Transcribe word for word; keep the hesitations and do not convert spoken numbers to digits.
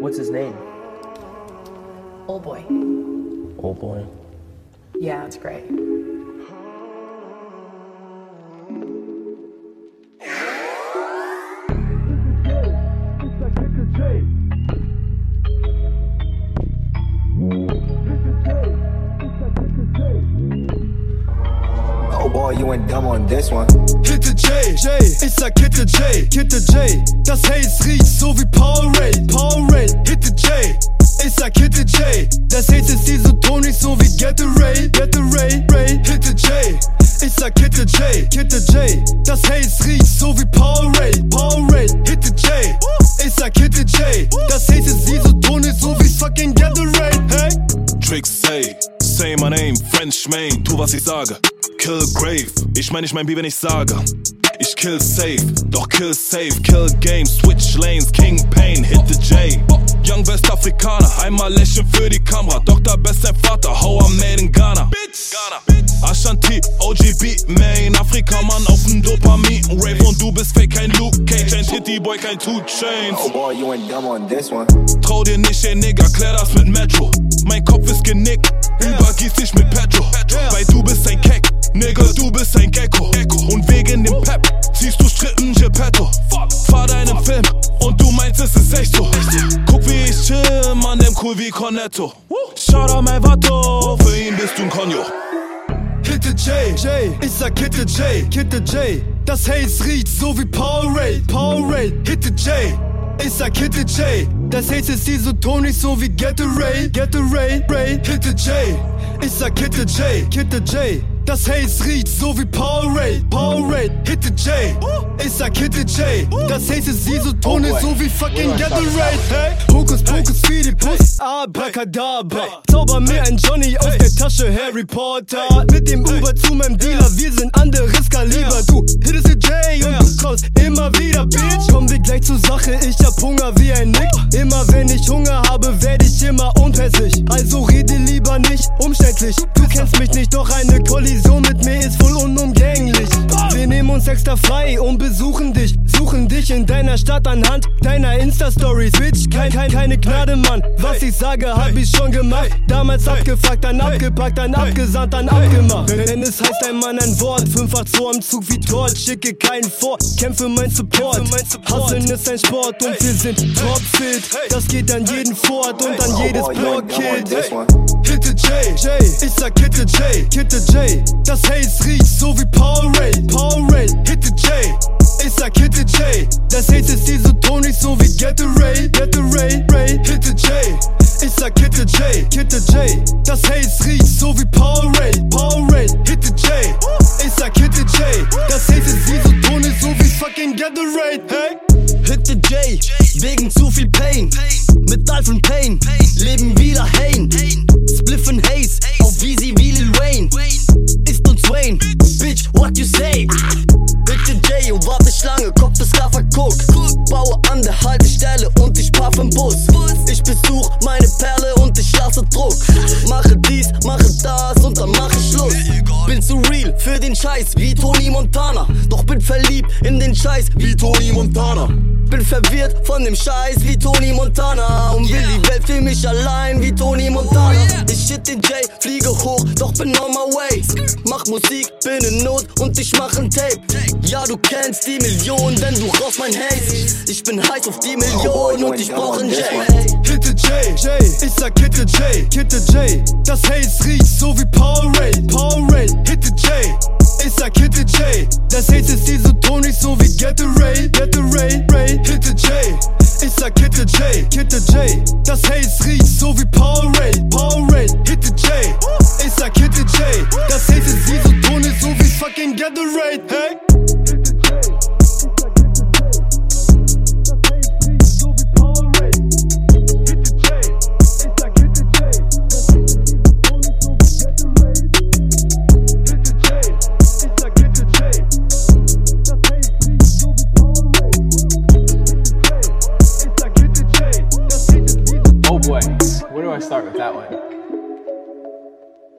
What's his name? Old boy. Old boy. Yeah, it's great. You went dumb on this one. Hit the J, J, ich sag Hit the J, Hit the J. Das Haze riecht so wie Powerade, Powerade. Hit the J, ich sag Hit the J. Das Haze ist isotonisch so wie Gatorade, Gatorade. Hit the J, ich sag Hit the J, Hit the J. Das Haze riecht so wie Powerade, Powerade. Hit the J, ich sag Hit the J. Das Haze ist isotonisch so wie fucking Gatorade. Hey, Tricks say, say my name, French Main. Tu was ich sage. Kill Grave, ich mein, ich mein, wie wenn ich sage. Ich kill safe, doch kill safe, kill game, switch lanes, King Pain, hit the J. Young Westafrikaner, einmal lächeln für die Kamera. Doch da best sein Vater, how I'm made in Ghana. Bitch, Ashanti, O G B, Main, Afrikamann auf dem Dopamin. Rave und du bist fake, kein Luke Cage, ein Hitty Boy, kein Two Chainz. Oh boy, you ain't dumb on this one. Trau dir nicht, ey Nigga, klär das mit Metro. Mein Kopf ist genickt, übergieß dich mit Petro. Weil du bist ein Keck. Nigga, du bist ein Gecko. Und wegen dem Pep ziehst du Stritten, Geppetto. Fahr deinen Film und du meinst, es ist echt so. Guck, wie ich chill, Mann, dem cool wie Cornetto. Shout out mein Vato, für ihn bist du ein Konjo. Hit the J, J, ich sag Hit the J, Hit the J. Das Haze riecht so wie Powerade, Powerade. Hit the J, ich sag Hit the J. Das Haze ist isotonisch so wie Gatorade, Gatorade. Hit the J, ich sag Hit the J, Hit the J. Das Haze riecht so wie Powerade, Powerade. Hit the J, ich sag Hit the J. Das Haze ist isotonisch so wie fucking Gatorade. Hey, Hokus Pokus für die Puss, Abracadabra. Zauber mir ein Johnny aus der Tasche, Harry Potter. Mit dem Uber zu meinem Dealer, wir sind anderes Kaliber. Du hittest the J und du callst immer wieder Bitch. Kommen wir gleich zur Sache, ich hab Hunger wie ein Nick. Immer wenn ich Hunger habe, werd ich immer unpässlich. Also rede lieber nicht umständlich. Du kennst mich nicht, doch eine Kollision mit mir ist voll unumgänglich. Wir nehmen uns extra frei und besuchen dich. Suchen dich in deiner Stadt anhand deiner Insta-Stories. Bitch, kein, kein, keine Gnade, Mann. Was ich sage, hab ich schon gemacht. Damals abgefragt, dann abgepackt, dann abgesandt, dann abgemacht. Denn es heißt ein Mann ein Wort. fünf acht zwei am Zug wie Tort. Schicke keinen vor, kämpfe mein Support. Hustlen ist ein Sport und wir sind topfit. Das geht an jeden Fort und an jedes Block-Kid. Hit the J, J, ich sag Hit the J, Hit the J. Das Haze riecht so wie Powerade, Powerade. Hit the J, ich sag Hit the J. Das Haze ist isotonisch so wie Gatorade, Gatorade. Hit the J, ich sag Hit the J, Hit the J. Das Haze riecht so wie Powerade, Powerade. Hit the J, ich sag Hit the J. Das Haze ist isotonisch so wie fucking Gatorade. Hey, Hit the J, wegen zu viel Pain. Mit Alf und Pain, leben wieder Hain. Spliff und Haze, auf Easy wie Lil Wayne. Ist uns Wayne, bitch, what you say? Hit the J, warte Schlange, Kopf ist gar verguckt. Baue an der Haltestelle und ich paff im Bus. Ich besuch meine Perle und ich lasse Druck. Mache dies, mache das und dann mache ich Schluss. Bin zu real für den Scheiß wie Tony Montana. Doch bin verliebt in den Scheiß wie Tony Montana. Bin verwirrt von dem Scheiß wie Tony Montana. Und will die Welt für mich allein wie Tony Montana. Ich shit den J, fliege hoch, doch bin on my way. Mach Musik, bin in Not und ich mach ein Tape. Ja, du kennst die Million, denn du rauchst mein Haze. Ich bin heiß auf die Million und ich brauch ein J. Hit the J, J, ich sag Hit the J, Hit the J. Das Haze riecht so wie Powerade, Powerade. Hit the J, ich sag Hit the J. Das Haze ist isotonisch so wie Gatorade, Gatorade. Hit the J, ich sag Hit the J, Hit the J. Das Haze riecht so wie Powerade, Powerade. Hit the J, ich sag Hit the J. Das Haze ist isotonisch so wie fucking Gatorade. Hey.